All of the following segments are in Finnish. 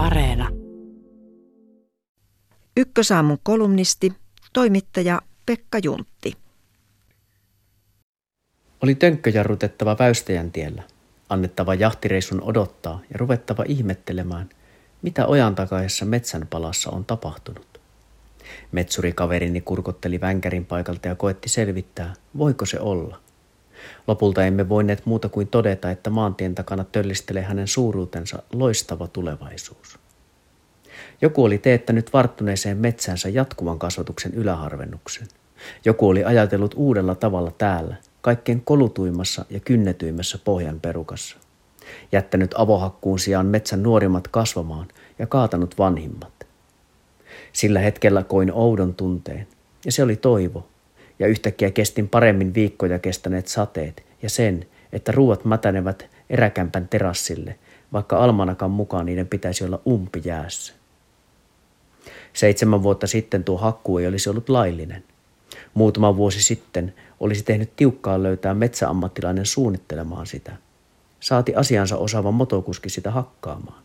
Areena. Ykkösaamun kolumnisti, toimittaja Pekka Juntti. Oli tönkköjarrutettava Väystäjän tiellä, annettava jahtireissun odottaa ja ruvettava ihmettelemään, mitä ojan takaisessa metsän palassa on tapahtunut. Metsurikaverini kurkotteli vänkärin paikalta ja koetti selvittää, voiko se olla. Lopulta emme voineet muuta kuin todeta, että maantien takana töllistelee hänen suuruutensa loistava tulevaisuus. Joku oli teettänyt varttuneeseen metsänsä jatkuvan kasvatuksen yläharvennuksen. Joku oli ajatellut uudella tavalla täällä, kaikkein kolutuimmassa ja kynnetyimmässä pohjan perukassa. Jättänyt avohakkuun sijaan metsän nuorimmat kasvamaan ja kaatanut vanhimmat. Sillä hetkellä koin oudon tunteen, ja se oli toivo. Ja yhtäkkiä kestin paremmin viikkoja kestäneet sateet ja sen, että ruuat mätänevät eräkämpän terassille, vaikka almanakan mukaan niiden pitäisi olla umpijäässä. 7 vuotta sitten tuo hakkuu ei olisi ollut laillinen. Muutama vuosi sitten olisi tehnyt tiukkaan löytää metsäammattilainen suunnittelemaan sitä. Saati asiansa osaava motokuski sitä hakkaamaan.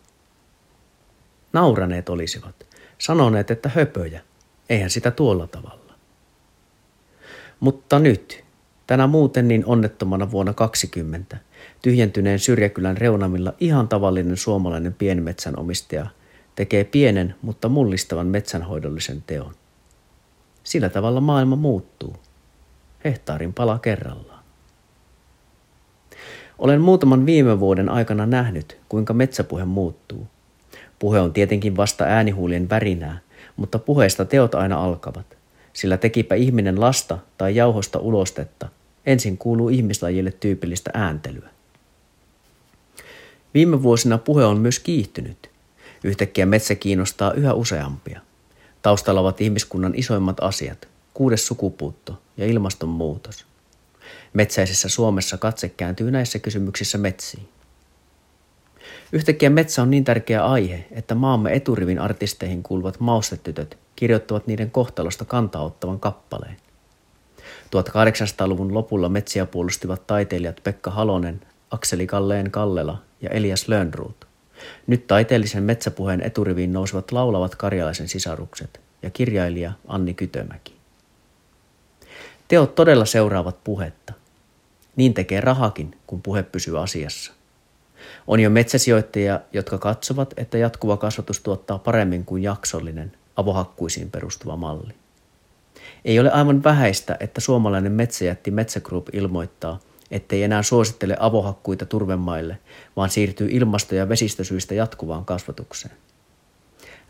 Nauraneet olisivat, sanoneet, että höpöjä, eihän sitä tuolla tavalla. Mutta nyt, tänä muuten niin onnettomana vuonna 2020, tyhjentyneen Syrjäkylän reunamilla ihan tavallinen suomalainen pienmetsänomistaja tekee pienen, mutta mullistavan metsänhoidollisen teon. Sillä tavalla maailma muuttuu. Hehtaarin pala kerrallaan. Olen muutaman viime vuoden aikana nähnyt, kuinka metsäpuhe muuttuu. Puhe on tietenkin vasta äänihuulien värinää, mutta puheesta teot aina alkavat. Sillä tekipä ihminen lasta tai jauhosta ulostetta, ensin kuuluu ihmislajille tyypillistä ääntelyä. Viime vuosina puhe on myös kiihtynyt. Yhtäkkiä metsä kiinnostaa yhä useampia. Taustalla ovat ihmiskunnan isoimmat asiat, 6. sukupuutto ja ilmastonmuutos. Metsäisessä Suomessa katse kääntyy näissä kysymyksissä metsiin. Yhtäkkiä metsä on niin tärkeä aihe, että maamme eturivin artisteihin kuuluvat maustetytöt kirjoittavat niiden kohtalosta kantaa ottavan kappaleen. 1800-luvun lopulla metsiä puolustivat taiteilijat Pekka Halonen, Akseli Kalleen-Kallela ja Elias Lönnrot. Nyt taiteellisen metsäpuheen eturiviin nousevat laulavat Karjalaisen sisarukset ja kirjailija Anni Kytömäki. Teot todella seuraavat puhetta. Niin tekee rahakin, kun puhe pysyy asiassa. On jo metsäsijoittajia, jotka katsovat, että jatkuva kasvatus tuottaa paremmin kuin jaksollinen, avohakkuisiin perustuva malli. Ei ole aivan vähäistä, että suomalainen metsäjätti Metsä Group ilmoittaa, ettei enää suosittele avohakkuita turvemaille, vaan siirtyy ilmasto- ja vesistösyistä jatkuvaan kasvatukseen.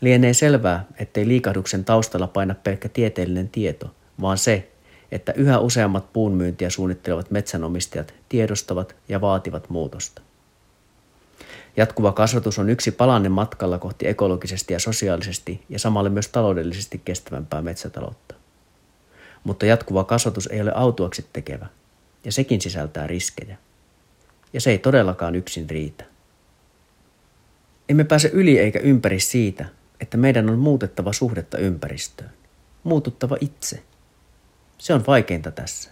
Lienee selvää, ettei liikahduksen taustalla paina pelkkä tieteellinen tieto, vaan se, että yhä useammat puunmyyntiä suunnittelevat metsänomistajat tiedostavat ja vaativat muutosta. Jatkuva kasvatus on yksi palanne matkalla kohti ekologisesti ja sosiaalisesti ja samalla myös taloudellisesti kestävämpää metsätaloutta. Mutta jatkuva kasvatus ei ole autuaksi tekevä, ja sekin sisältää riskejä. Ja se ei todellakaan yksin riitä. Emme pääse yli eikä ympäri siitä, että meidän on muutettava suhdetta ympäristöön. Muututtava itse. Se on vaikeinta tässä.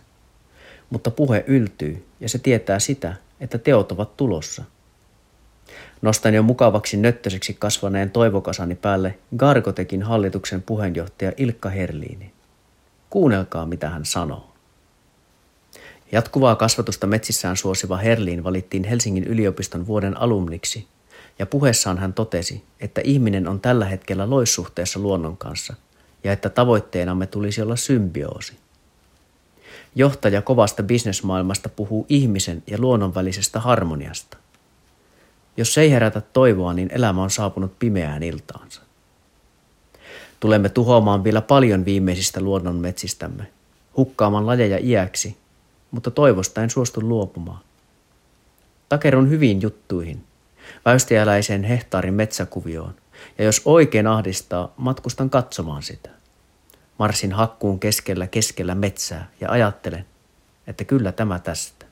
Mutta puhe yltyy, ja se tietää sitä, että teot ovat tulossa. Nostan jo mukavaksi nöttöseksi kasvaneen toivokasani päälle Gargotekin hallituksen puheenjohtaja Ilkka Herliini. Kuunnelkaa, mitä hän sanoo. Jatkuvaa kasvatusta metsissään suosiva Herliin valittiin Helsingin yliopiston vuoden alumniksi, ja puheessaan hän totesi, että ihminen on tällä hetkellä loissuhteessa luonnon kanssa, ja että tavoitteenamme tulisi olla symbioosi. Johtaja kovasta bisnesmaailmasta puhuu ihmisen ja luonnon välisestä harmoniasta. Jos se ei herätä toivoa, niin elämä on saapunut pimeään iltaansa. Tulemme tuhoamaan vielä paljon viimeisistä luonnonmetsistämme, hukkaamaan lajeja iäksi, mutta toivosta en suostu luopumaan. Takerun hyviin juttuihin, väystäjäläiseen hehtaarin metsäkuvioon, ja jos oikein ahdistaa, matkustan katsomaan sitä. Marssin hakkuun keskellä metsää ja ajattelen, että kyllä tämä tästä.